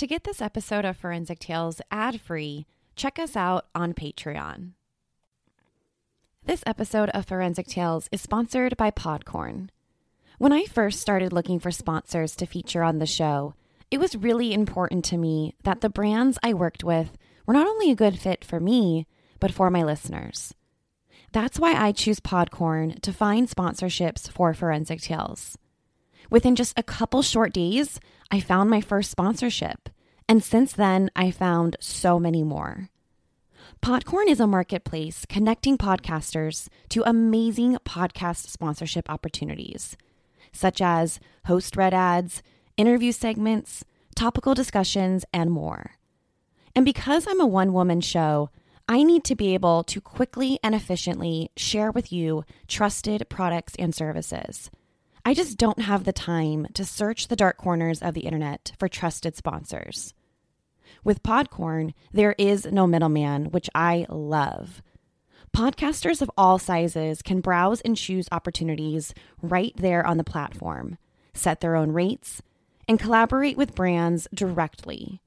To get this episode of Forensic Tales ad-free, check us out on Patreon. This episode of Forensic Tales is sponsored by Podcorn. When I first started looking for sponsors to feature on the show, it was really important to me that the brands I worked with were not only a good fit for me, but for my listeners. That's why I choose Podcorn to find sponsorships for Forensic Tales. Within just a couple short days, I found my first sponsorship, and since then, I found so many more. Podcorn is a marketplace connecting podcasters to amazing podcast sponsorship opportunities, such as host-read ads, interview segments, topical discussions, and more. And because I'm a one-woman show, I need to be able to quickly and efficiently share with you trusted products and services. I just don't have the time to search the dark corners of the internet for trusted sponsors. With Podcorn, there is no middleman, which I love. Podcasters of all sizes can browse and choose opportunities right there on the platform, set their own rates, and collaborate with brands directly.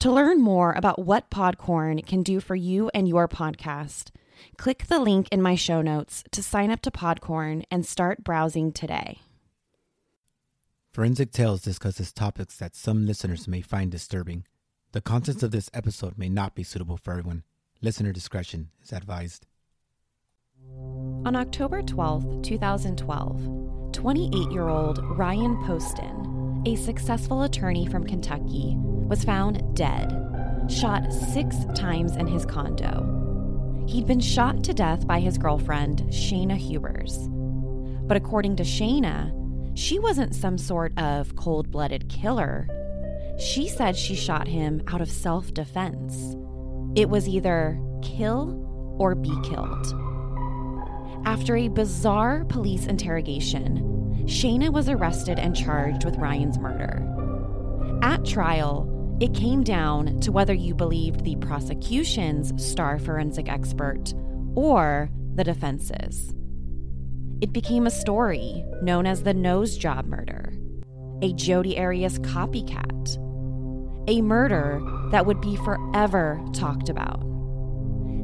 To learn more about what Podcorn can do for you and your podcast, click the link in my show notes to sign up to Podcorn and start browsing today. Forensic Tales discusses topics that some listeners may find disturbing. The contents of this episode may not be suitable for everyone. Listener discretion is advised. On October 12, 2012, 28-year-old Ryan Poston, a successful attorney from Kentucky, was found dead, shot 6 times in his condo. He'd been shot to death by his girlfriend, Shayna Hubers. But according to Shayna, she wasn't some sort of cold-blooded killer. She said she shot him out of self-defense. It was either kill or be killed. After a bizarre police interrogation, Shayna was arrested and charged with Ryan's murder. At trial, it came down to whether you believed the prosecution's star forensic expert or the defense's. It became a story known as the nose job murder, a Jodi Arias copycat, a murder that would be forever talked about.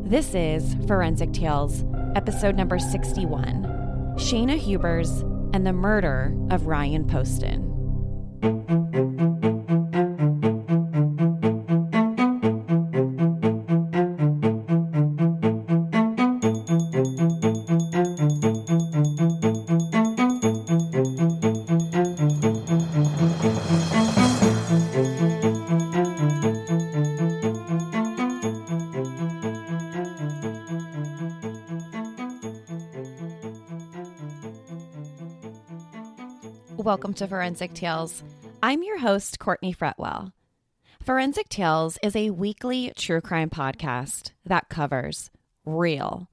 This is Forensic Tales, episode number 61, Shayna Hubers and the Murder of Ryan Poston. Welcome to Forensic Tales. I'm your host, Courtney Fretwell. Forensic Tales is a weekly true crime podcast that covers real,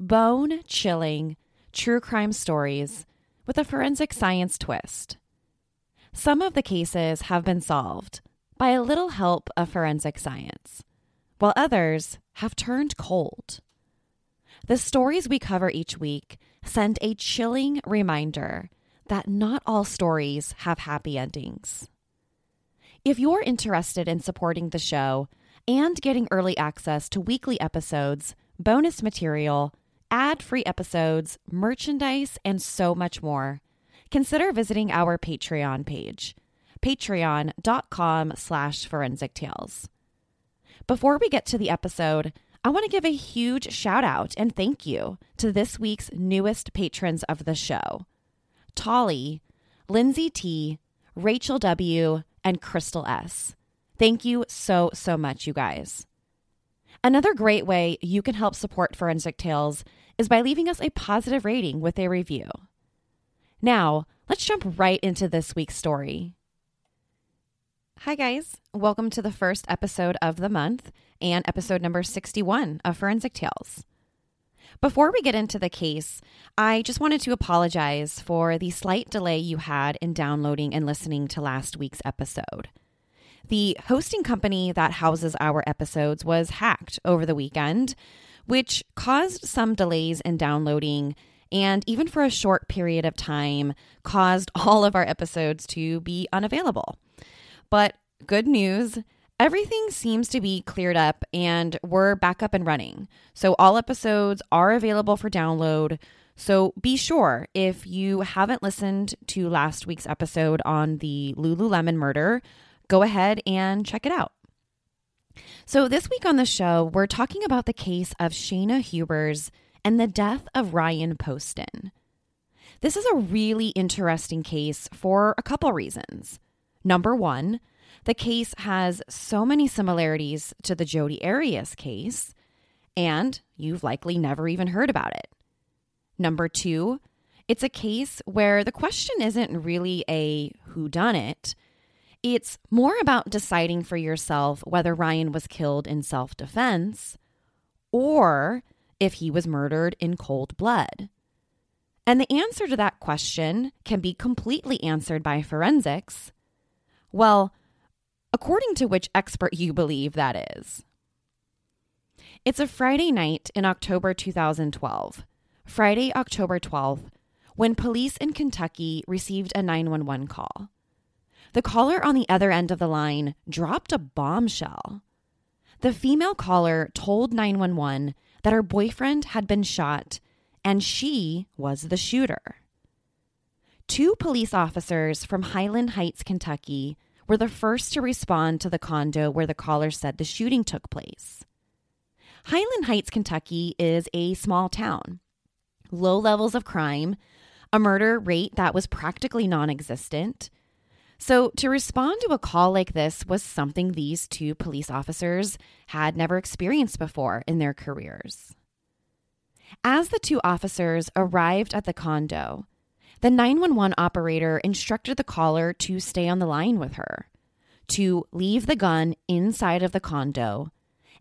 bone-chilling true crime stories with a forensic science twist. Some of the cases have been solved by a little help of forensic science, while others have turned cold. The stories we cover each week send a chilling reminder that not all stories have happy endings. If you're interested in supporting the show and getting early access to weekly episodes, bonus material, ad-free episodes, merchandise, and so much more, consider visiting our Patreon page, patreon.com/forensictales. Before we get to the episode, I want to give a huge shout out and thank you to this week's newest patrons of the show: Tolly, Lindsay T, Rachel W, and Crystal S. Thank you so, so much, you guys. Another great way you can help support Forensic Tales is by leaving us a positive rating with a review. Now, let's jump right into this week's story. Hi, guys. Welcome to the first episode of the month and episode number 61 of Forensic Tales. Before we get into the case, I just wanted to apologize for the slight delay you had in downloading and listening to last week's episode. The hosting company that houses our episodes was hacked over the weekend, which caused some delays in downloading and even for a short period of time caused all of our episodes to be unavailable. But good news. Everything seems to be cleared up and we're back up and running. So all episodes are available for download. So be sure, if you haven't listened to last week's episode on the Lululemon murder, go ahead and check it out. So this week on the show, we're talking about the case of Shayna Hubers and the death of Ryan Poston. This is a really interesting case for a couple reasons. Number one, the case has so many similarities to the Jodi Arias case, and you've likely never even heard about it. Number two, it's a case where the question isn't really a whodunit. It's more about deciding for yourself whether Ryan was killed in self-defense or if he was murdered in cold blood. And the answer to that question can be completely answered by forensics. Well, according to which expert you believe that is. It's a Friday night in October 2012, Friday, October 12th, when police in Kentucky received a 911 call. The caller on the other end of the line dropped a bombshell. The female caller told 911 that her boyfriend had been shot and she was the shooter. Two police officers from Highland Heights, Kentucky, were the first to respond to the condo where the caller said the shooting took place. Highland Heights, Kentucky is a small town. Low levels of crime, a murder rate that was practically non-existent. So to respond to a call like this was something these two police officers had never experienced before in their careers. As the two officers arrived at the condo, the 911 operator instructed the caller to stay on the line with her, to leave the gun inside of the condo,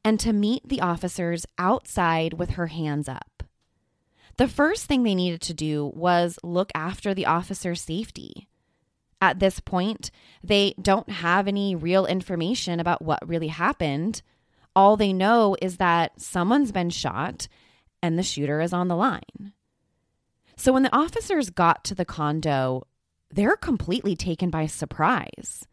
and to meet the officers outside with her hands up. The first thing they needed to do was look after the officer's safety. At this point, they don't have any real information about what really happened. All they know is that someone's been shot and the shooter is on the line. So when the officers got to the condo, they're completely taken by surprise.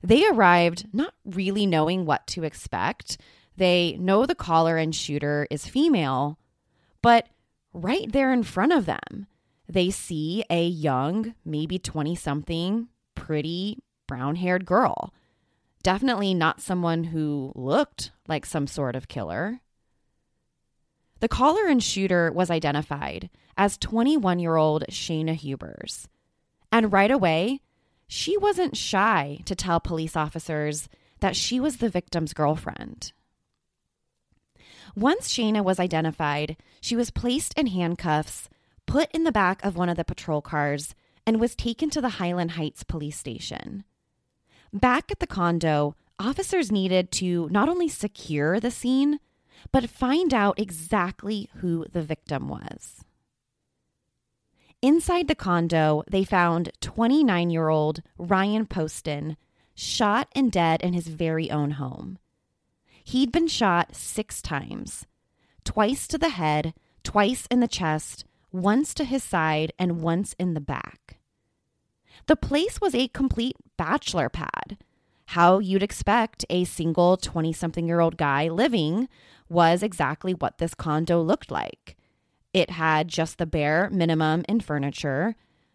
They arrived not really knowing what to expect. They know the caller and shooter is female, but right there in front of them, they see a young, maybe 20-something, pretty brown-haired girl. Definitely not someone who looked like some sort of killer. The caller and shooter was identified as 21-year-old Shayna Hubers. And right away, she wasn't shy to tell police officers that she was the victim's girlfriend. Once Shayna was identified, she was placed in handcuffs, put in the back of one of the patrol cars, and was taken to the Highland Heights police station. Back at the condo, officers needed to not only secure the scene, but find out exactly who the victim was. Inside the condo, they found 29-year-old Ryan Poston shot and dead in his very own home. He'd been shot 6 times, twice to the head, twice in the chest, once to his side, and once in the back. The place was a complete bachelor pad. How you'd expect a single 20-something-year-old guy living was exactly what this condo looked like. It had just the bare minimum in furniture,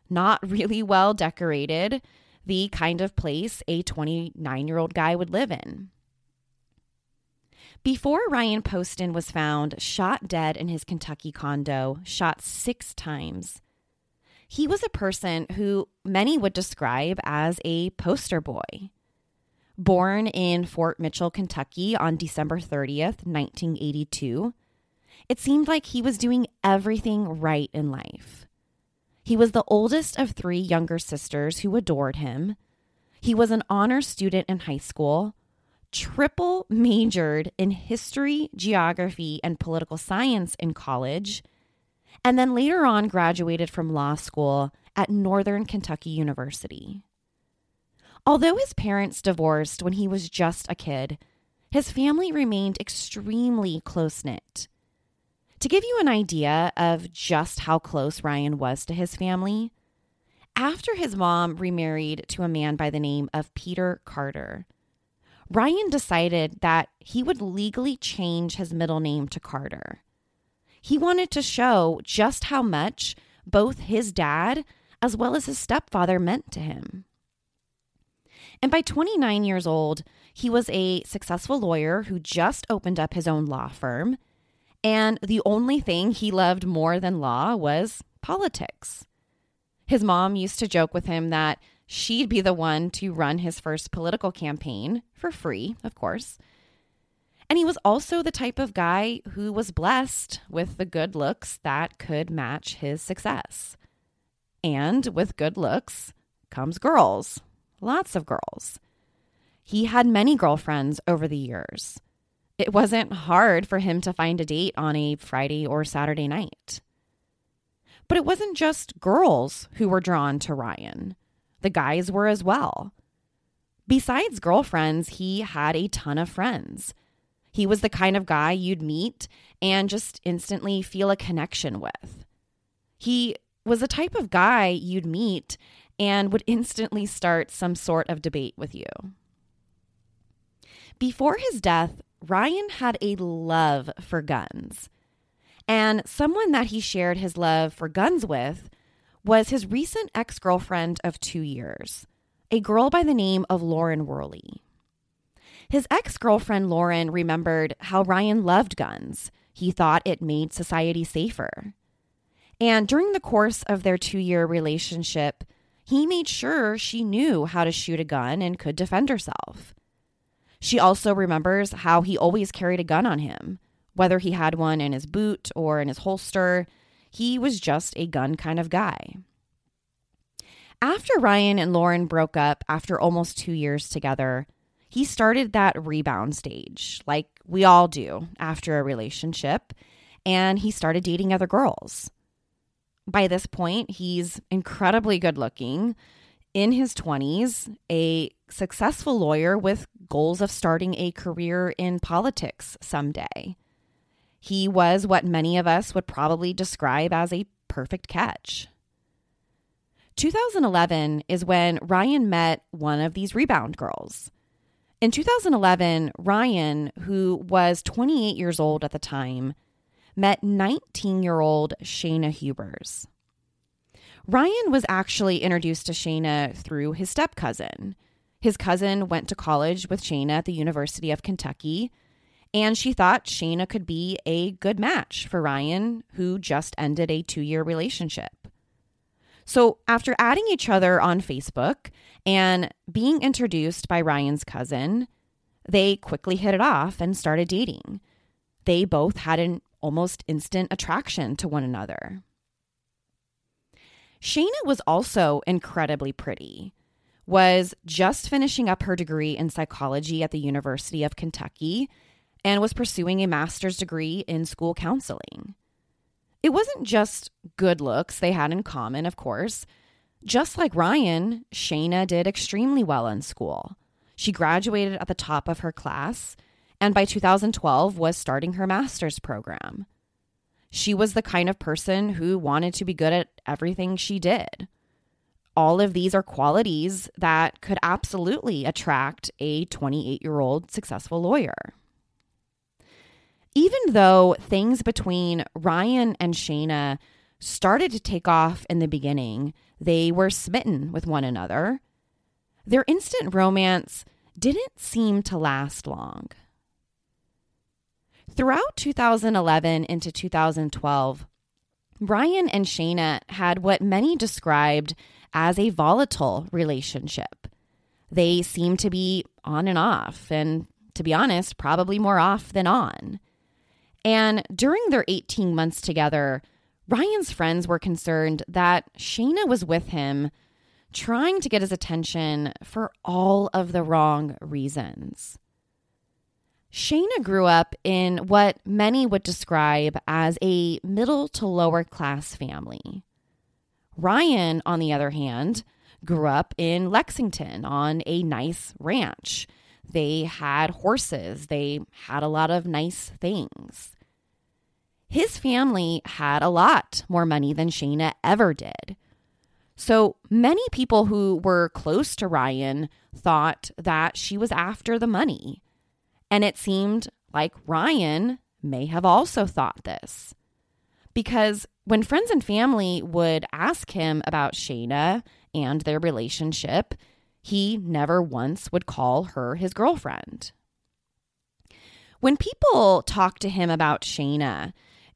not really well decorated, the kind of place a 29-year-old guy would live in. Before Ryan Poston was found shot dead in his Kentucky condo, shot 6 times, he was a person who many would describe as a poster boy. Born in Fort Mitchell, Kentucky on December 30th, 1982, it seemed like he was doing everything right in life. He was the oldest of 3 younger sisters who adored him. He was an honor student in high school, triple majored in history, geography, and political science in college, and then later on graduated from law school at Northern Kentucky University. Although his parents divorced when he was just a kid, his family remained extremely close-knit. To give you an idea of just how close Ryan was to his family, after his mom remarried to a man by the name of Peter Carter, Ryan decided that he would legally change his middle name to Carter. He wanted to show just how much both his dad as well as his stepfather meant to him. And by 29 years old, he was a successful lawyer who just opened up his own law firm, and the only thing he loved more than law was politics. His mom used to joke with him that she'd be the one to run his first political campaign, for free, of course. And he was also the type of guy who was blessed with the good looks that could match his success. And with good looks comes girls, lots of girls. He had many girlfriends over the years. It wasn't hard for him to find a date on a Friday or Saturday night. But it wasn't just girls who were drawn to Ryan. The guys were as well. Besides girlfriends, he had a ton of friends. He was the kind of guy you'd meet and just instantly feel a connection with. He was the type of guy you'd meet and would instantly start some sort of debate with you. Before his death, Ryan had a love for guns. And someone that he shared his love for guns with was his recent ex-girlfriend of 2 years, a girl by the name of Lauren Worley. His ex-girlfriend Lauren remembered how Ryan loved guns. He thought it made society safer. And during the course of their 2-year relationship, he made sure she knew how to shoot a gun and could defend herself. She also remembers how he always carried a gun on him, whether he had one in his boot or in his holster. He was just a gun kind of guy. After Ryan and Lauren broke up after almost 2 years together, he started that rebound stage, like we all do after a relationship, and he started dating other girls. By this point, he's incredibly good looking, in his 20s, a successful lawyer with goals of starting a career in politics someday. He was what many of us would probably describe as a perfect catch. 2011 is when Ryan met one of these rebound girls. In 2011, Ryan, who was 28 years old at the time, met 19-year-old Shayna Hubers. Ryan was actually introduced to Shayna through his stepcousin. His cousin went to college with Shayna at the University of Kentucky, and she thought Shayna could be a good match for Ryan, who just ended a 2-year relationship. So after adding each other on Facebook and being introduced by Ryan's cousin, they quickly hit it off and started dating. They both had an almost instant attraction to one another. Shayna was also incredibly pretty, was just finishing up her degree in psychology at the University of Kentucky, and was pursuing a master's degree in school counseling. It wasn't just good looks they had in common, of course. Just like Ryan, Shayna did extremely well in school. She graduated at the top of her class, and by 2012 was starting her master's program. She was the kind of person who wanted to be good at everything she did. All of these are qualities that could absolutely attract a 28-year-old successful lawyer. Even though things between Ryan and Shayna started to take off in the beginning, they were smitten with one another. Their instant romance didn't seem to last long. Throughout 2011 into 2012, Ryan and Shayna had what many described as a volatile relationship. They seemed to be on and off, and to be honest, probably more off than on. And during their 18 months together, Ryan's friends were concerned that Shayna was with him, trying to get his attention for all of the wrong reasons. Shayna grew up in what many would describe as a middle to lower class family. Ryan, on the other hand, grew up in Lexington on a nice ranch. They had horses. They had a lot of nice things. His family had a lot more money than Shayna ever did. So many people who were close to Ryan thought that she was after the money. And it seemed like Ryan may have also thought this. Because when friends and family would ask him about Shayna and their relationship, he never once would call her his girlfriend. When people talked to him about Shayna,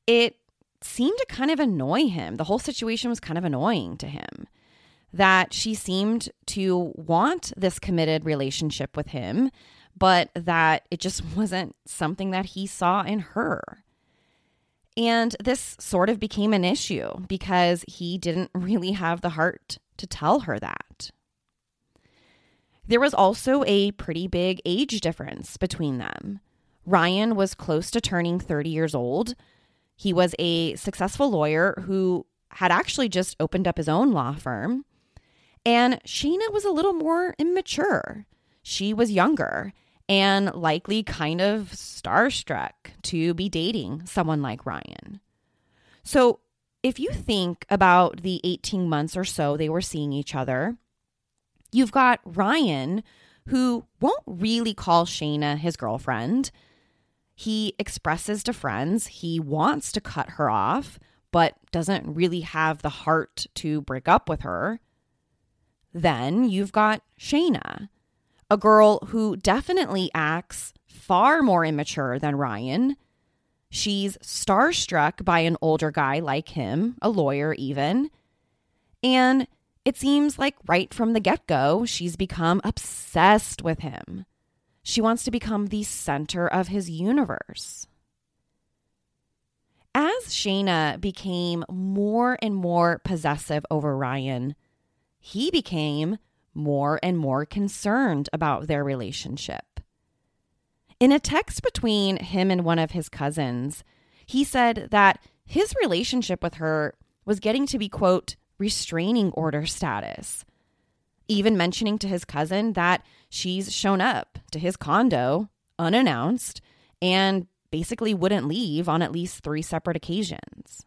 it seemed to kind of annoy him. The whole situation was kind of annoying to him, that she seemed to want this committed relationship with him, but that it just wasn't something that he saw in her. And this sort of became an issue because he didn't really have the heart to tell her that. There was also a pretty big age difference between them. Ryan was close to turning 30 years old. He was a successful lawyer who had actually just opened up his own law firm. And Shayna was a little more immature. She was younger and likely kind of starstruck to be dating someone like Ryan. So if you think about the 18 months or so they were seeing each other, you've got Ryan, who won't really call Shayna his girlfriend. He expresses to friends he wants to cut her off, but doesn't really have the heart to break up with her. Then you've got Shayna, a girl who definitely acts far more immature than Ryan. She's starstruck by an older guy like him, a lawyer even. And it seems like right from the get-go, she's become obsessed with him. She wants to become the center of his universe. As Shayna became more and more possessive over Ryan, he became more and more concerned about their relationship. In a text between him and one of his cousins, he said that his relationship with her was getting to be, quote, restraining order status, even mentioning to his cousin that she's shown up to his condo unannounced and basically wouldn't leave on at least 3 separate occasions.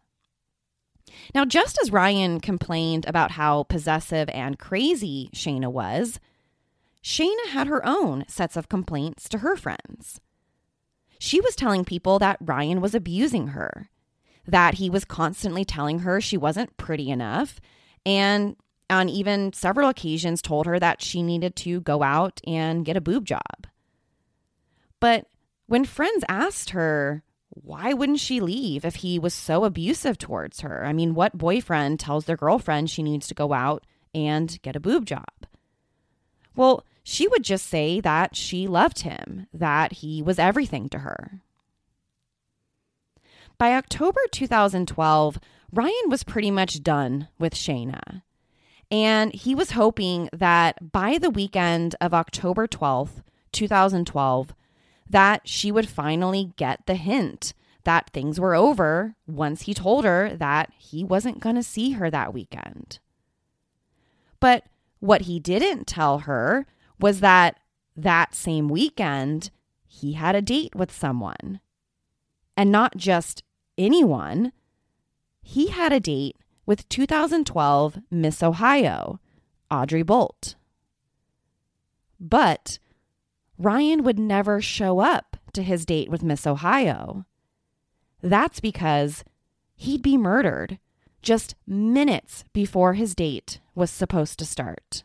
Now, just as Ryan complained about how possessive and crazy Shayna was, Shayna had her own sets of complaints to her friends. She was telling people that Ryan was abusing her, that he was constantly telling her she wasn't pretty enough, and on even several occasions told her that she needed to go out and get a boob job. But when friends asked her, why wouldn't she leave if he was so abusive towards her? I mean, what boyfriend tells their girlfriend she needs to go out and get a boob job? Well, she would just say that she loved him, that he was everything to her. By October 2012, Ryan was pretty much done with Shayna. And he was hoping that by the weekend of October 12th, 2012, that she would finally get the hint that things were over once he told her that he wasn't going to see her that weekend. But what he didn't tell her was that that same weekend, he had a date with someone. And not just anyone, he had a date with 2012 Miss Ohio, Audrey Bolte. But Ryan would never show up to his date with Miss Ohio. That's because he'd be murdered just minutes before his date was supposed to start.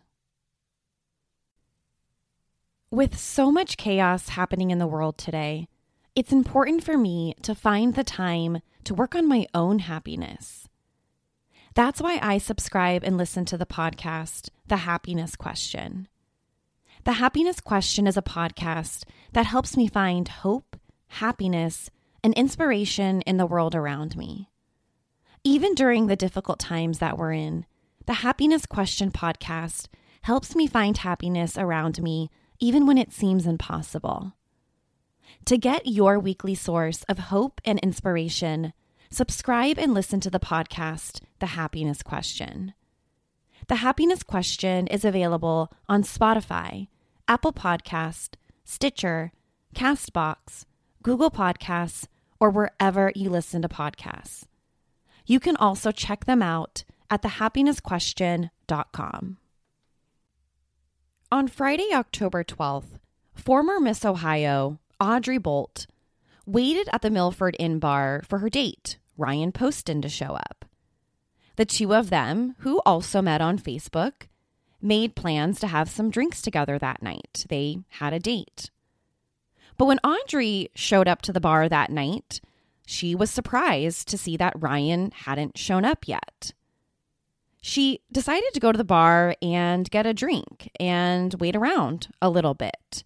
With so much chaos happening in the world today, it's important for me to find the time to work on my own happiness. That's why I subscribe and listen to the podcast, The Happiness Question. The Happiness Question is a podcast that helps me find hope, happiness, and inspiration in the world around me. Even during the difficult times that we're in, the Happiness Question podcast helps me find happiness around me, even when it seems impossible. To get your weekly source of hope and inspiration, subscribe and listen to the podcast, The Happiness Question. The Happiness Question is available on Spotify, Apple Podcast, Stitcher, CastBox, Google Podcasts, or wherever you listen to podcasts. You can also check them out at thehappinessquestion.com. Podcorn.com. On Friday, October 12th, former Miss Ohio Audrey Bolte waited at the Milford Inn bar for her date, Ryan Poston, to show up. The two of them, who also met on Facebook, made plans to have some drinks together that night. They had a date. But when Audrey showed up to the bar that night, she was surprised to see that Ryan hadn't shown up yet. She decided to go to the bar and get a drink and wait around a little bit.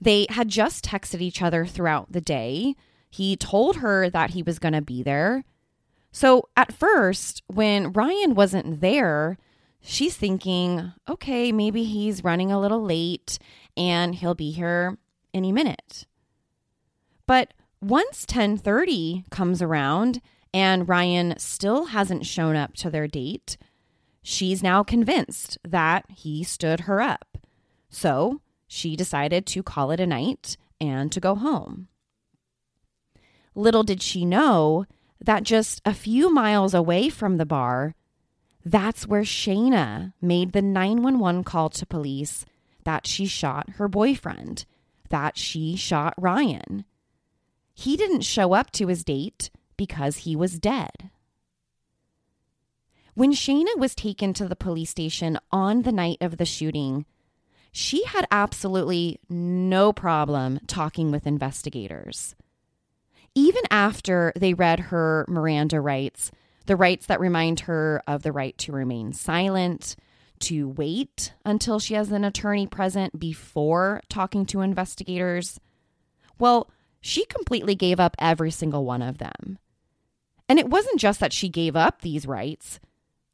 They had just texted each other throughout the day. He told her that he was going to be there. So at first, when Ryan wasn't there, she's thinking, okay, maybe he's running a little late and he'll be here any minute. But once 10:30 comes around and Ryan still hasn't shown up to their date, she's now convinced that he stood her up. So she decided to call it a night and to go home. Little did she know that just a few miles away from the bar, that's where Shayna made the 911 call to police that she shot her boyfriend, that she shot Ryan. He didn't show up to his date because he was dead. When Shayna was taken to the police station on the night of the shooting, she had absolutely no problem talking with investigators. Even after they read her Miranda rights, the rights that remind her of the right to remain silent, to wait until she has an attorney present before talking to investigators, well, she completely gave up every single one of them. And it wasn't just that she gave up these rights.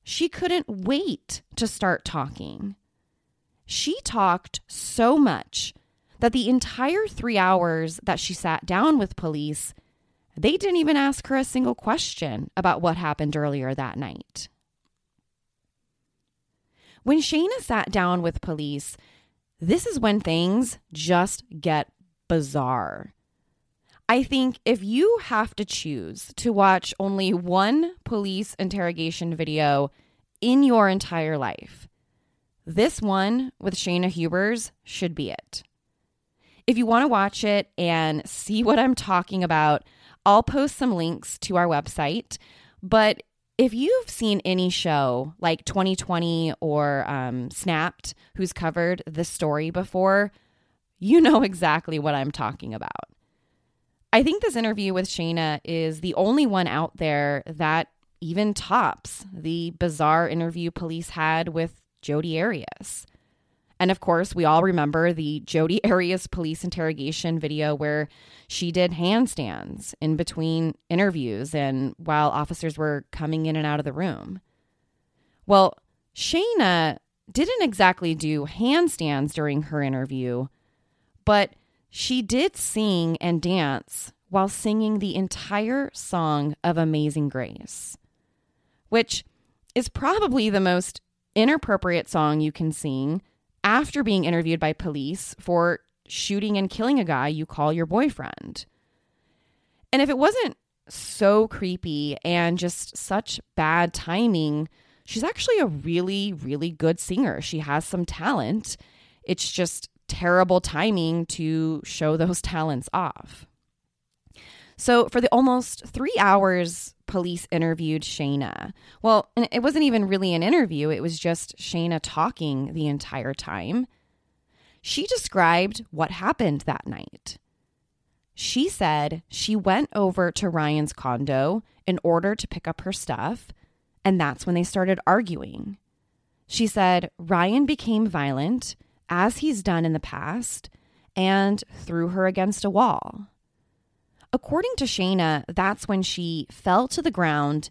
She couldn't wait to start talking. She talked so much that the entire 3 hours that she sat down with police, they didn't even ask her a single question about what happened earlier that night. When Shayna sat down with police, this is when things just get bizarre. I think if you have to choose to watch only one police interrogation video in your entire life, this one with Shayna Hubers should be it. If you want to watch it and see what I'm talking about, I'll post some links to our website. But if you've seen any show like 2020 or Snapped, who's covered this story before, you know exactly what I'm talking about. I think this interview with Shayna is the only one out there that even tops the bizarre interview police had with Jodi Arias. And of course, we all remember the Jodi Arias police interrogation video where she did handstands in between interviews and while officers were coming in and out of the room. Well, Shayna didn't exactly do handstands during her interview, but she did sing and dance while singing the entire song of Amazing Grace, which is probably the most inappropriate song you can sing after being interviewed by police for shooting and killing a guy you call your boyfriend. And if it wasn't so creepy and just such bad timing, she's actually a really, really good singer. She has some talent. It's just terrible timing to show those talents off. So for the almost 3 hours police interviewed Shayna. Well, and it wasn't even really an interview. It was just Shayna talking the entire time. She described what happened that night. She said she went over to Ryan's condo in order to pick up her stuff, and that's when they started arguing. She said Ryan became violent, as he's done in the past, and threw her against a wall. According to Shayna, that's when she fell to the ground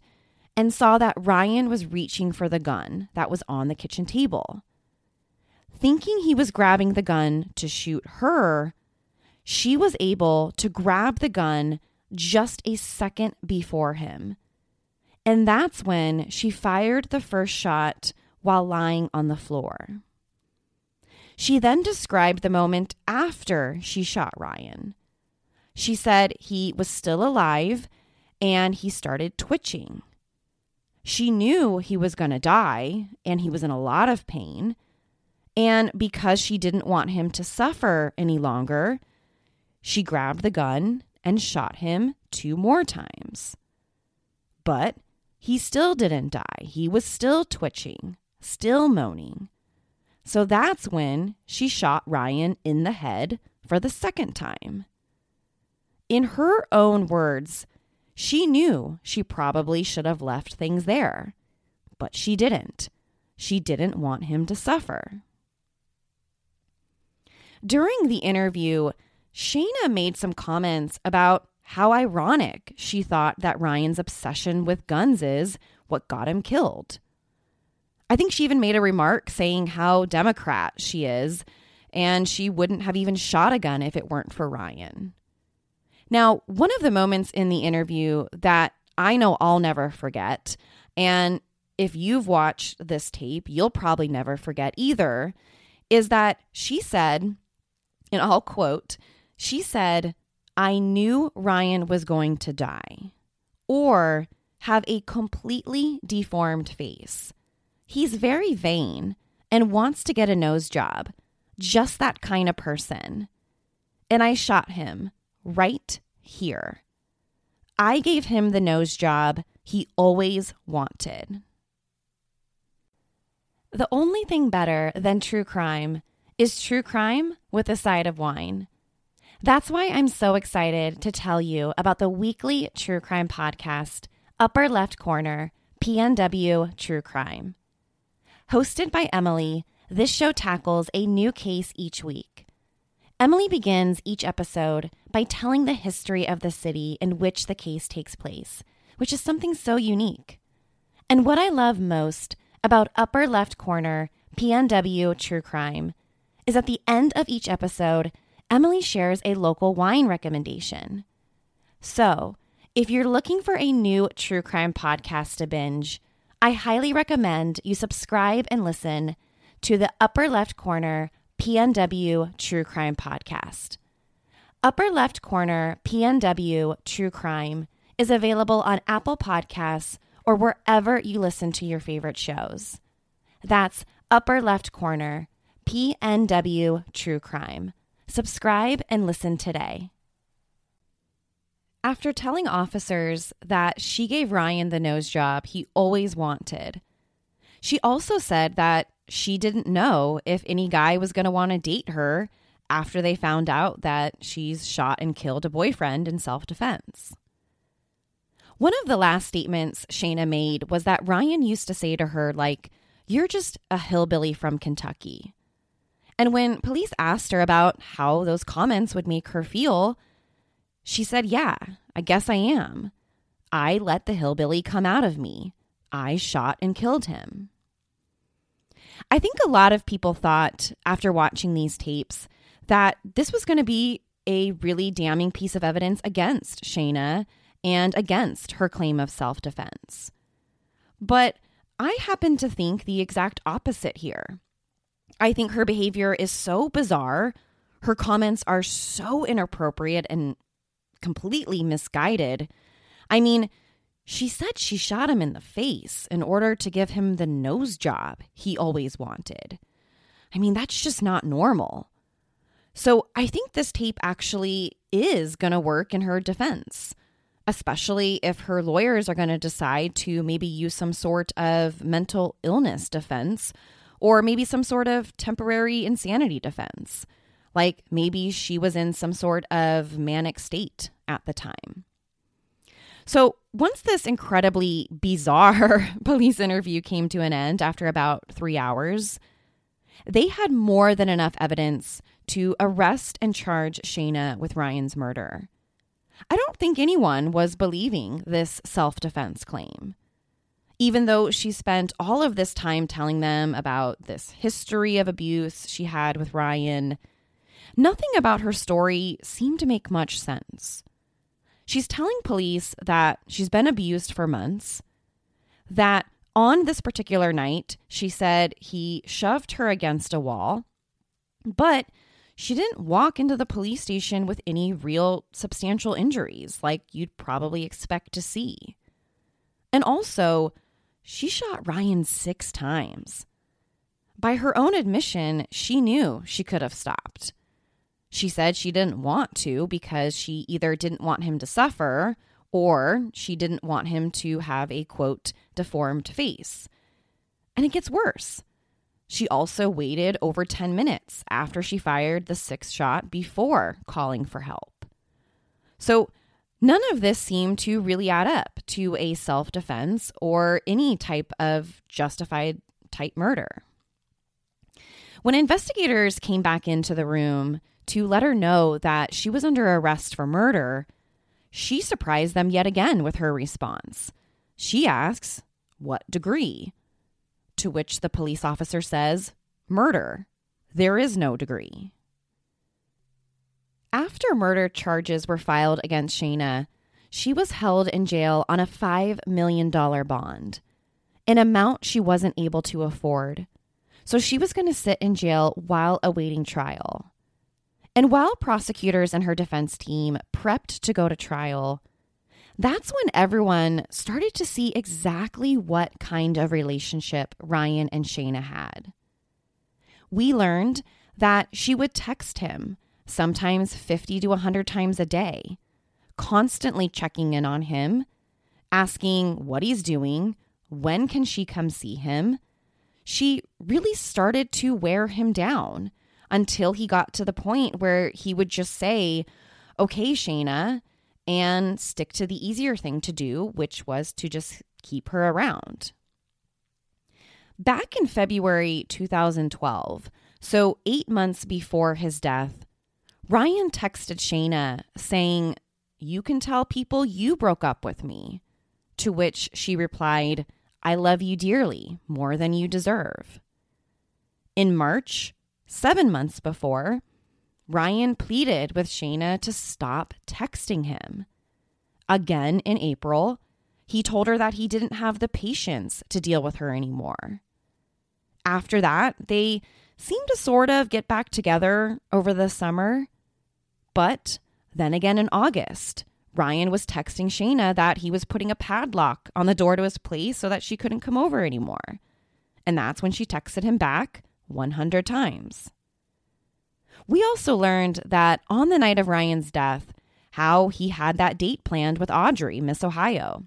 and saw that Ryan was reaching for the gun that was on the kitchen table. Thinking he was grabbing the gun to shoot her, she was able to grab the gun just a second before him. And that's when she fired the first shot while lying on the floor. She then described the moment after she shot Ryan. She said he was still alive and he started twitching. She knew he was going to die and he was in a lot of pain. And because she didn't want him to suffer any longer, she grabbed the gun and shot him 2 more times. But he still didn't die. He was still twitching, still moaning. So that's when she shot Ryan in the head for the 2nd time. In her own words, she knew she probably should have left things there, but she didn't. She didn't want him to suffer. During the interview, Shayna made some comments about how ironic she thought that Ryan's obsession with guns is what got him killed. I think she even made a remark saying how Democrat she is, and she wouldn't have even shot a gun if it weren't for Ryan. Now, one of the moments in the interview that I know I'll never forget, and if you've watched this tape, you'll probably never forget either, is that she said, and I'll quote, she said, "I knew Ryan was going to die or have a completely deformed face. He's very vain and wants to get a nose job. Just that kind of person. And I shot him. Right here. I gave him the nose job he always wanted." The only thing better than true crime is true crime with a side of wine. That's why I'm so excited to tell you about the weekly true crime podcast, Upper Left Corner, PNW True Crime. Hosted by Emily, this show tackles a new case each week. Emily begins each episode by telling the history of the city in which the case takes place, which is something so unique. And what I love most about Upper Left Corner, PNW True Crime, is at the end of each episode, Emily shares a local wine recommendation. So, if you're looking for a new true crime podcast to binge, I highly recommend you subscribe and listen to the Upper Left Corner PNW True Crime Podcast. Upper Left Corner PNW True Crime is available on Apple Podcasts or wherever you listen to your favorite shows. That's Upper Left Corner PNW True Crime. Subscribe and listen today. After telling officers that she gave Ryan the nose job he always wanted, she also said that she didn't know if any guy was going to want to date her after they found out that she's shot and killed a boyfriend in self-defense. One of the last statements Shayna made was that Ryan used to say to her, like, "You're just a hillbilly from Kentucky." And when police asked her about how those comments would make her feel, she said, "Yeah, I guess I am. I let the hillbilly come out of me. I shot and killed him." I think a lot of people thought after watching these tapes that this was going to be a really damning piece of evidence against Shayna and against her claim of self-defense. But I happen to think the exact opposite here. I think her behavior is so bizarre, her comments are so inappropriate and completely misguided. I mean, she said she shot him in the face in order to give him the nose job he always wanted. I mean, that's just not normal. So I think this tape actually is going to work in her defense, especially if her lawyers are going to decide to maybe use some sort of mental illness defense or maybe some sort of temporary insanity defense. Like maybe she was in some sort of manic state at the time. So once this incredibly bizarre police interview came to an end after about 3 hours, they had more than enough evidence to arrest and charge Shayna with Ryan's murder. I don't think anyone was believing this self-defense claim. Even though she spent all of this time telling them about this history of abuse she had with Ryan, nothing about her story seemed to make much sense. She's telling police that she's been abused for months, that on this particular night, she said he shoved her against a wall, but she didn't walk into the police station with any real substantial injuries like you'd probably expect to see. And also, she shot Ryan 6 times. By her own admission, she knew she could have stopped. She said she didn't want to because she either didn't want him to suffer or she didn't want him to have a, quote, deformed face. And it gets worse. She also waited over 10 minutes after she fired the 6th shot before calling for help. So none of this seemed to really add up to a self-defense or any type of justified type murder. When investigators came back into the room to let her know that she was under arrest for murder, she surprised them yet again with her response. She asks, "What degree?" To which the police officer says, "Murder. There is no degree." After murder charges were filed against Shayna, she was held in jail on a $5 million bond, an amount she wasn't able to afford. So she was going to sit in jail while awaiting trial. And while prosecutors and her defense team prepped to go to trial, that's when everyone started to see exactly what kind of relationship Ryan and Shayna had. We learned that she would text him, sometimes 50 to 100 times a day, constantly checking in on him, asking what he's doing, when can she come see him. She really started to wear him down until he got to the point where he would just say, "Okay, Shayna," and stick to the easier thing to do, which was to just keep her around. Back in February 2012, so 8 months before his death, Ryan texted Shayna saying, "You can tell people you broke up with me," to which she replied, "I love you dearly, more than you deserve." In March, 7 months before, Ryan pleaded with Shayna to stop texting him. Again in April, he told her that he didn't have the patience to deal with her anymore. After that, they seemed to sort of get back together over the summer. But then again in August, Ryan was texting Shayna that he was putting a padlock on the door to his place so that she couldn't come over anymore. And that's when she texted him back 100 times. We also learned that on the night of Ryan's death, how he had that date planned with Audrey, Miss Ohio.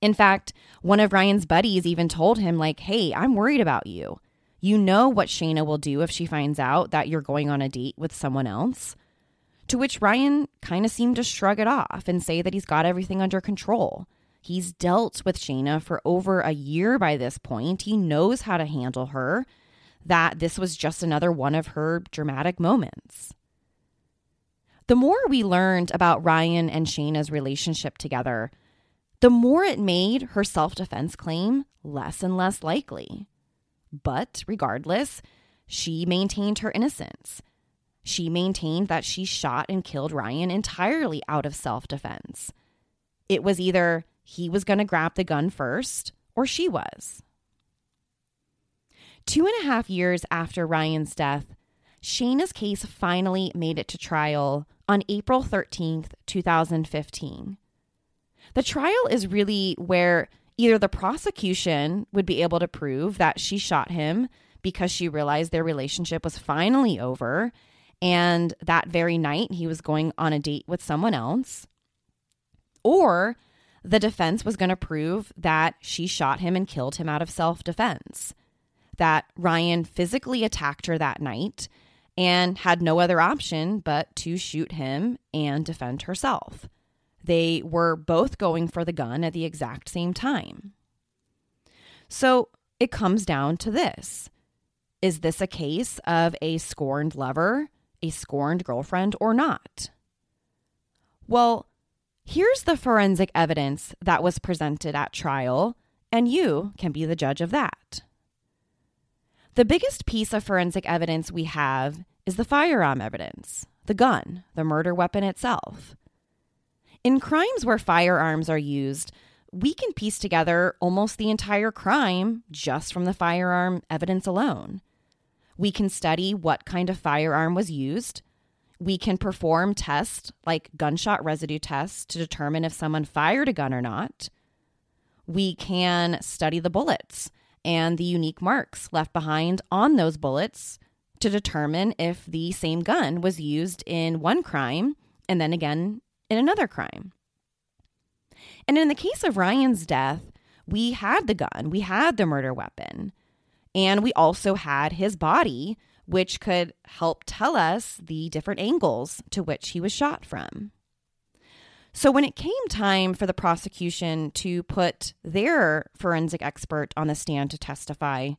In fact, one of Ryan's buddies even told him, like, "Hey, I'm worried about you. You know what Shayna will do if she finds out that you're going on a date with someone else." To which Ryan kind of seemed to shrug it off and say that he's got everything under control. He's dealt with Shayna for over a year by this point. He knows how to handle her, that this was just another one of her dramatic moments. The more we learned about Ryan and Shayna's relationship together, the more it made her self-defense claim less and less likely. But regardless, she maintained her innocence. She maintained that she shot and killed Ryan entirely out of self-defense. It was either he was going to grab the gun first or she was. 2.5 years after Ryan's death, Shayna's case finally made it to trial on April 13th, 2015. The trial is really where either the prosecution would be able to prove that she shot him because she realized their relationship was finally over, and that very night he was going on a date with someone else, or the defense was going to prove that she shot him and killed him out of self-defense, that Ryan physically attacked her that night and had no other option but to shoot him and defend herself. They were both going for the gun at the exact same time. So it comes down to this. Is this a case of a scorned lover, a scorned girlfriend, or not? Well, here's the forensic evidence that was presented at trial, and you can be the judge of that. The biggest piece of forensic evidence we have is the firearm evidence, the gun, the murder weapon itself. In crimes where firearms are used, we can piece together almost the entire crime just from the firearm evidence alone. We can study what kind of firearm was used. We can perform tests like gunshot residue tests to determine if someone fired a gun or not. We can study the bullets and the unique marks left behind on those bullets to determine if the same gun was used in one crime and then again in another crime. And in the case of Ryan's death, we had the gun, we had the murder weapon, and we also had his body, which could help tell us the different angles to which he was shot from. So when it came time for the prosecution to put their forensic expert on the stand to testify,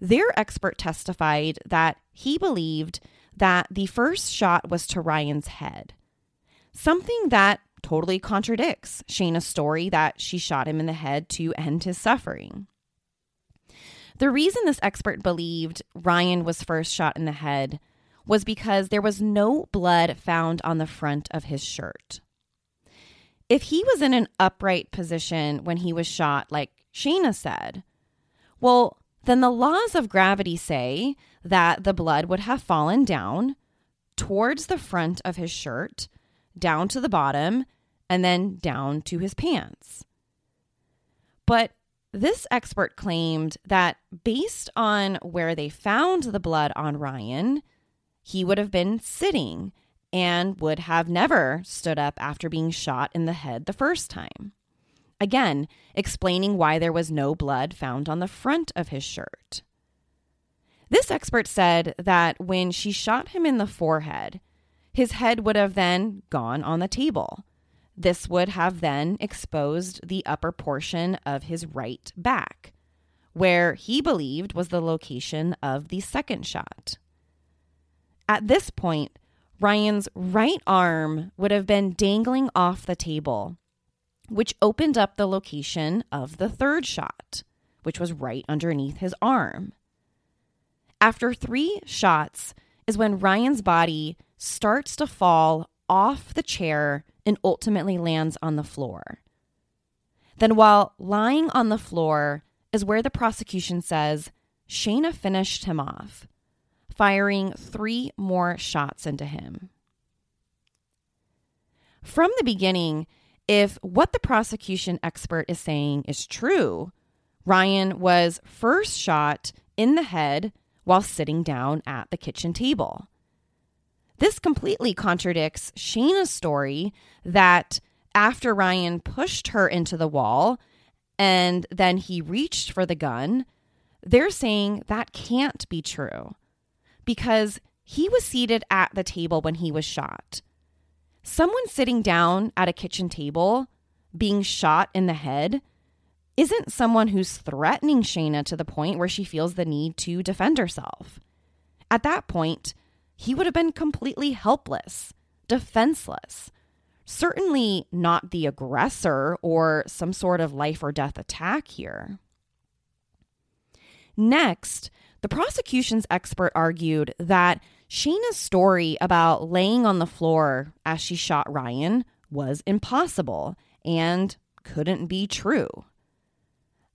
their expert testified that he believed that the first shot was to Ryan's head, something that totally contradicts Shayna's story that she shot him in the head to end his suffering. The reason this expert believed Ryan was first shot in the head was because there was no blood found on the front of his shirt. If he was in an upright position when he was shot, like Shayna said, well, then the laws of gravity say that the blood would have fallen down towards the front of his shirt, down to the bottom, and then down to his pants. But this expert claimed that based on where they found the blood on Ryan, he would have been sitting and would have never stood up after being shot in the head the first time. Again, explaining why there was no blood found on the front of his shirt. This expert said that when she shot him in the forehead, his head would have then gone on the table. This would have then exposed the upper portion of his right back, where he believed was the location of the second shot. At this point, Ryan's right arm would have been dangling off the table, which opened up the location of the third shot, which was right underneath his arm. After 3 shots is when Ryan's body starts to fall off the chair and ultimately lands on the floor. Then while lying on the floor is where the prosecution says Shayna finished him off, firing 3 more shots into him. From the beginning, if what the prosecution expert is saying is true, Ryan was first shot in the head while sitting down at the kitchen table. This completely contradicts Shayna's story that after Ryan pushed her into the wall and then he reached for the gun, they're saying that can't be true, because he was seated at the table when he was shot. Someone sitting down at a kitchen table being shot in the head isn't someone who's threatening Shayna to the point where she feels the need to defend herself. At that point, he would have been completely helpless, defenseless, certainly not the aggressor or some sort of life or death attack here. Next, the prosecution's expert argued that Shayna's story about laying on the floor as she shot Ryan was impossible and couldn't be true.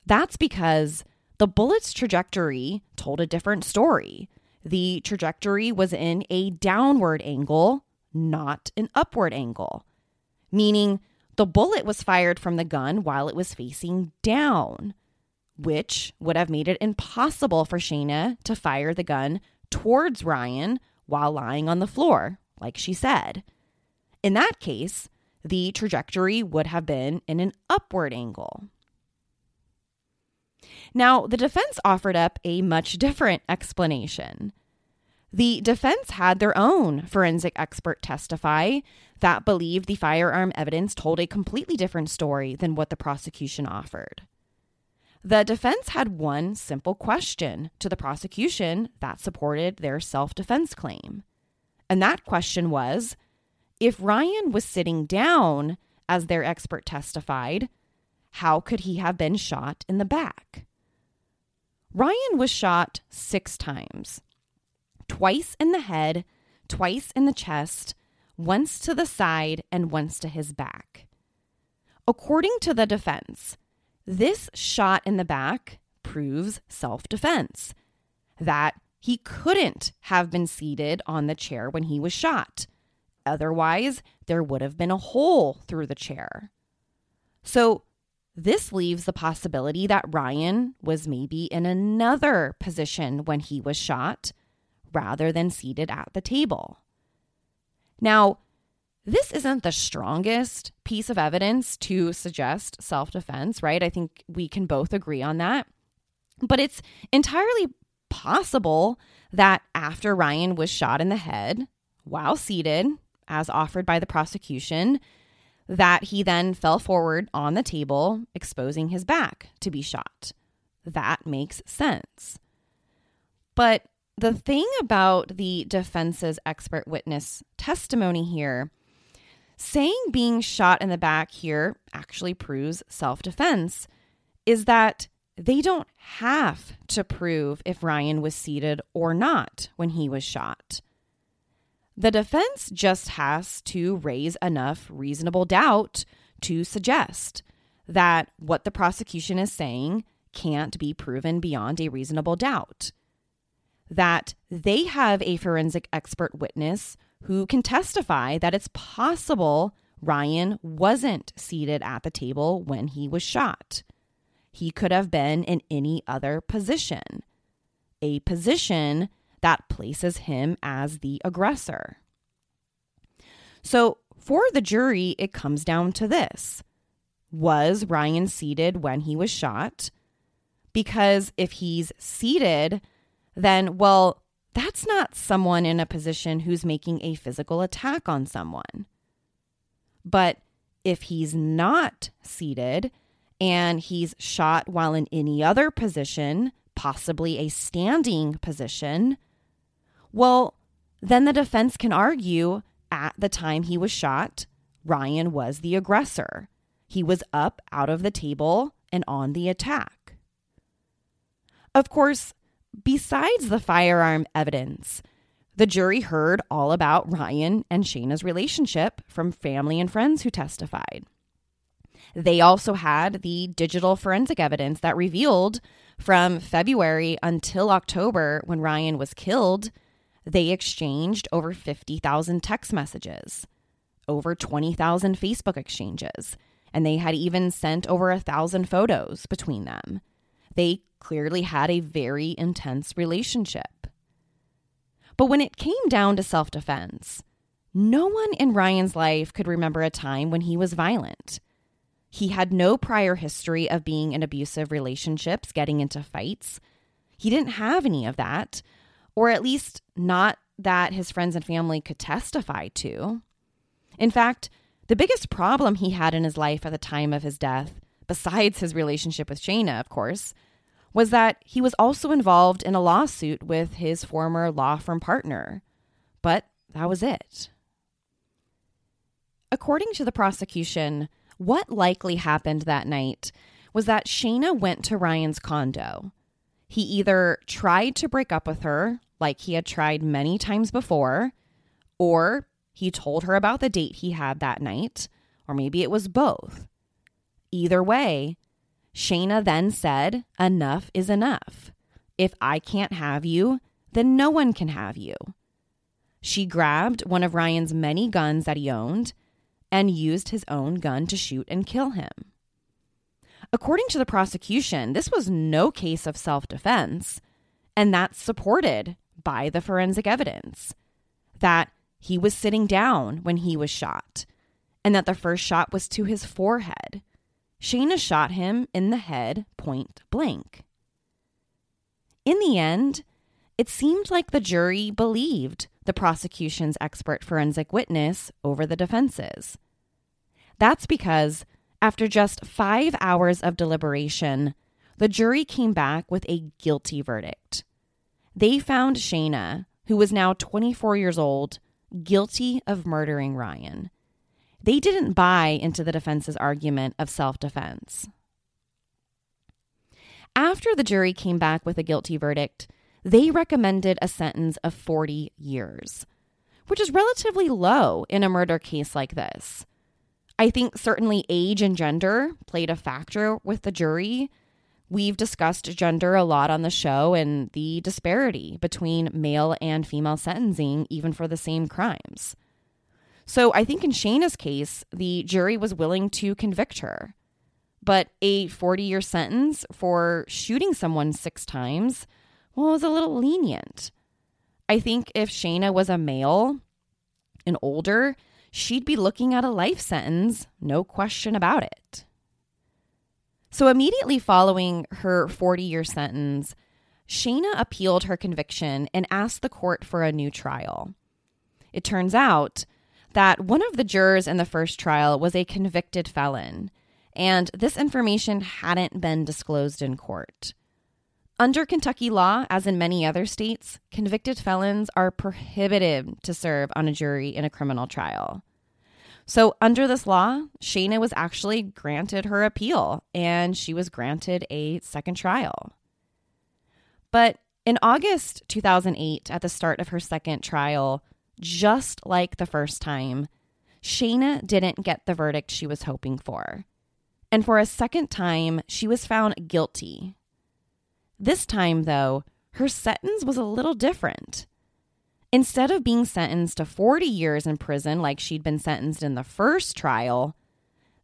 That's because the bullet's trajectory told a different story. The trajectory was in a downward angle, not an upward angle, meaning the bullet was fired from the gun while it was facing down, which would have made it impossible for Shayna to fire the gun towards Ryan while lying on the floor, like she said. In that case, the trajectory would have been in an upward angle. Now, the defense offered up a much different explanation. The defense had their own forensic expert testify that believed the firearm evidence told a completely different story than what the prosecution offered. The defense had one simple question to the prosecution that supported their self-defense claim. And that question was, if Ryan was sitting down, as their expert testified, how could he have been shot in the back? Ryan was shot 6 times, twice in the head, twice in the chest, once to the side, and once to his back. According to the defense, this shot in the back proves self-defense, that he couldn't have been seated on the chair when he was shot. Otherwise, there would have been a hole through the chair. So This leaves the possibility that Ryan was maybe in another position when he was shot rather than seated at the table. Now, this isn't the strongest piece of evidence to suggest self-defense, right? I think we can both agree on that. But it's entirely possible that after Ryan was shot in the head while seated, as offered by the prosecution, that he then fell forward on the table, exposing his back to be shot. That makes sense. But the thing about the defense's expert witness testimony here, saying being shot in the back here actually proves self-defense, is that they don't have to prove if Ryan was seated or not when he was shot. The defense just has to raise enough reasonable doubt to suggest that what the prosecution is saying can't be proven beyond a reasonable doubt. That they have a forensic expert witness who can testify that it's possible Ryan wasn't seated at the table when he was shot. He could have been in any other position, a position that places him as the aggressor. So for the jury, it comes down to this. Was Ryan seated when he was shot? Because if he's seated, then, well, that's not someone in a position who's making a physical attack on someone. But if he's not seated and he's shot while in any other position, possibly a standing position, well, then the defense can argue at the time he was shot, Ryan was the aggressor. He was up out of the table and on the attack. Of course, besides the firearm evidence, the jury heard all about Ryan and Shayna's relationship from family and friends who testified. They also had the digital forensic evidence that revealed from February until October when Ryan was killed, they exchanged over 50,000 text messages, over 20,000 Facebook exchanges, and they had even sent over 1,000 photos between them. They clearly had a very intense relationship. But when it came down to self-defense, no one in Ryan's life could remember a time when he was violent. He had no prior history of being in abusive relationships, getting into fights. He didn't have any of that, or at least not that his friends and family could testify to. In fact, the biggest problem he had in his life at the time of his death, besides his relationship with Shayna, of course, was that he was also involved in a lawsuit with his former law firm partner. But that was it. According to the prosecution, what likely happened that night was that Shayna went to Ryan's condo. He either tried to break up with her, like he had tried many times before, or he told her about the date he had that night, or maybe it was both. Either way, Shayna then said, "Enough is enough. If I can't have you, then no one can have you." She grabbed one of Ryan's many guns that he owned and used his own gun to shoot and kill him. According to the prosecution, this was no case of self-defense, and that's supported by the forensic evidence that he was sitting down when he was shot and that the first shot was to his forehead. Shayna shot him in the head point blank. In the end, it seemed like the jury believed the prosecution's expert forensic witness over the defense's. That's because after just 5 hours of deliberation, the jury came back with a guilty verdict. They found Shayna, who was now 24 years old, guilty of murdering Ryan. They didn't buy into the defense's argument of self-defense. After the jury came back with a guilty verdict, they recommended a sentence of 40 years, which is relatively low in a murder case like this. I think certainly age and gender played a factor with the jury. We've discussed gender a lot on the show and the disparity between male and female sentencing, even for the same crimes. So I think in Shayna's case, the jury was willing to convict her. But a 40-year sentence for shooting someone 6 times, well, it was a little lenient. I think if Shayna was a male and older, she'd be looking at a life sentence, no question about it. So immediately following her 40-year sentence, Shayna appealed her conviction and asked the court for a new trial. It turns out that one of the jurors in the first trial was a convicted felon, and this information hadn't been disclosed in court. Under Kentucky law, as in many other states, convicted felons are prohibited to serve on a jury in a criminal trial. So under this law, Shayna was actually granted her appeal, and she was granted a second trial. But in August 2008, at the start of her second trial, just like the first time, Shayna didn't get the verdict she was hoping for. And for a second time, she was found guilty. This time, though, her sentence was a little different. Instead of being sentenced to 40 years in prison like she'd been sentenced in the first trial,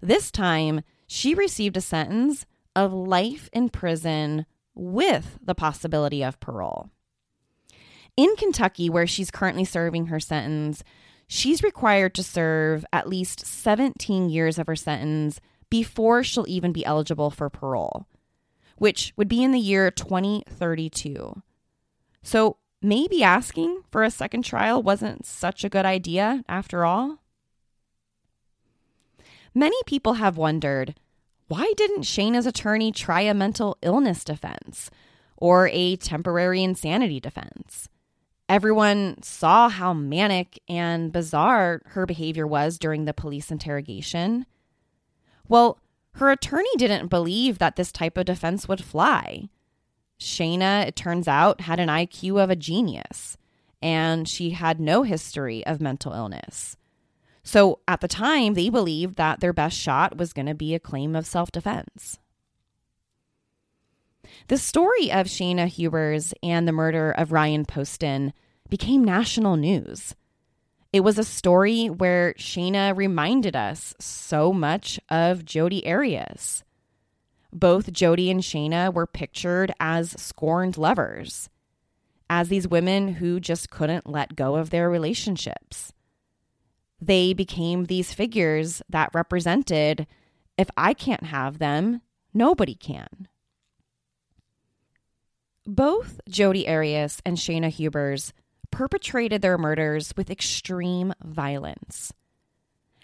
this time she received a sentence of life in prison with the possibility of parole. In Kentucky, where she's currently serving her sentence, she's required to serve at least 17 years of her sentence before she'll even be eligible for parole, which would be in the year 2032. So maybe asking for a second trial wasn't such a good idea after all. Many people have wondered, why didn't Shayna's attorney try a mental illness defense or a temporary insanity defense? Everyone saw how manic and bizarre her behavior was during the police interrogation. Well, her attorney didn't believe that this type of defense would fly. Shayna, it turns out, had an IQ of a genius, and she had no history of mental illness. So at the time, they believed that their best shot was going to be a claim of self-defense. The story of Shayna Hubers and the murder of Ryan Poston became national news. It was a story where Shayna reminded us so much of Jodi Arias. Both Jodi and Shayna were pictured as scorned lovers, as these women who just couldn't let go of their relationships. They became these figures that represented, if I can't have them, nobody can. Both Jodi Arias and Shayna Hubers perpetrated their murders with extreme violence.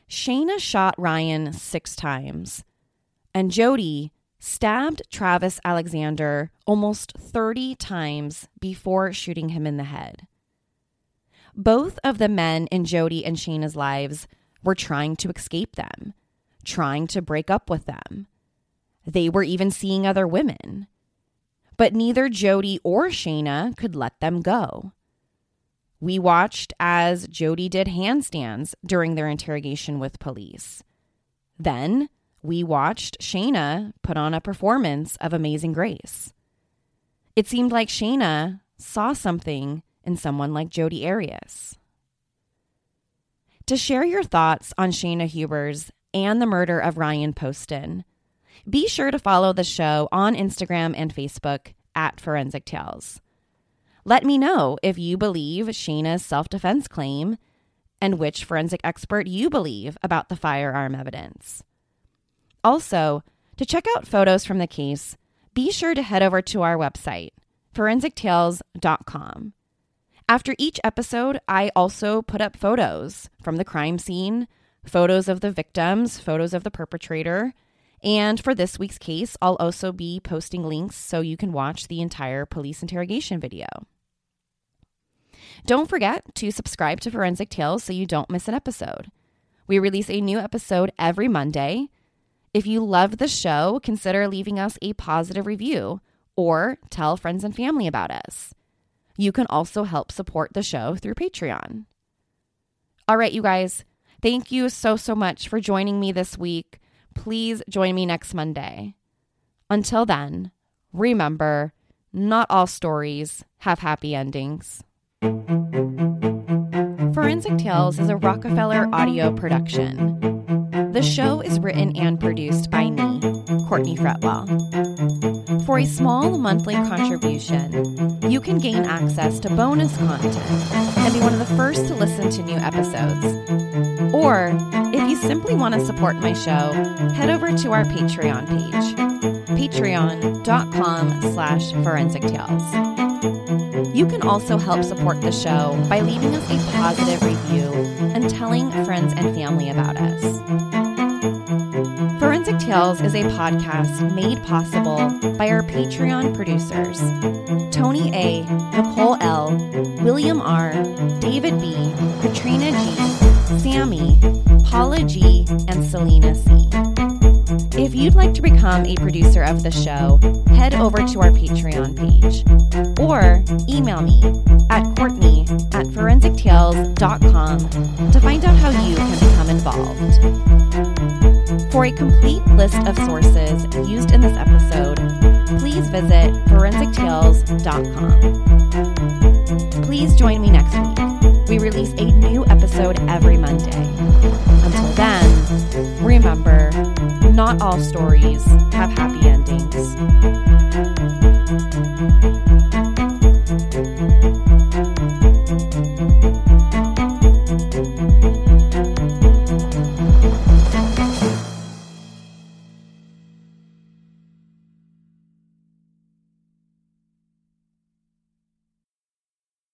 Shayna shot Ryan 6 times, and Jodi stabbed Travis Alexander almost 30 times before shooting him in the head. Both of the men in Jodi and Shayna's lives were trying to escape them, trying to break up with them. They were even seeing other women. But neither Jodi or Shayna could let them go. We watched as Jodi did handstands during their interrogation with police. Then we watched Shayna put on a performance of Amazing Grace. It seemed like Shayna saw something in someone like Jodi Arias. To share your thoughts on Shayna Hubers and the murder of Ryan Poston, be sure to follow the show on Instagram and Facebook at Forensic Tales. Let me know if you believe Shayna's self-defense claim and which forensic expert you believe about the firearm evidence. Also, to check out photos from the case, be sure to head over to our website, forensictales.com. After each episode, I also put up photos from the crime scene, photos of the victims, photos of the perpetrator, and for this week's case, I'll also be posting links so you can watch the entire police interrogation video. Don't forget to subscribe to Forensic Tales so you don't miss an episode. We release a new episode every Monday. If you love the show, consider leaving us a positive review or tell friends and family about us. You can also help support the show through Patreon. All right, you guys, thank you so much for joining me this week. Please join me next Monday. Until then, remember, not all stories have happy endings. Forensic Tales is a Rockefeller audio production. The show is written and produced by me, Courtney Courtney Fretwell. For a small monthly contribution, you can gain access to bonus content and be one of the first to listen to new episodes. Or, if you simply want to support my show, head over to our Patreon page, patreon.com/ForensicTales. You can also help support the show by leaving us a positive review and telling friends and family about us. Forensic Tales is a podcast made possible by our Patreon producers, Tony A., Nicole L., William R., David B., Katrina G., Sammy, Paula G., and Selena C. If you'd like to become a producer of the show, head over to our Patreon page or email me at courtney@forensictales.com to find out how you can become involved. For a complete list of sources used in this episode, please visit forensictales.com. Please join me next week. We release a new episode every Monday. Until then, remember, not all stories have happy endings.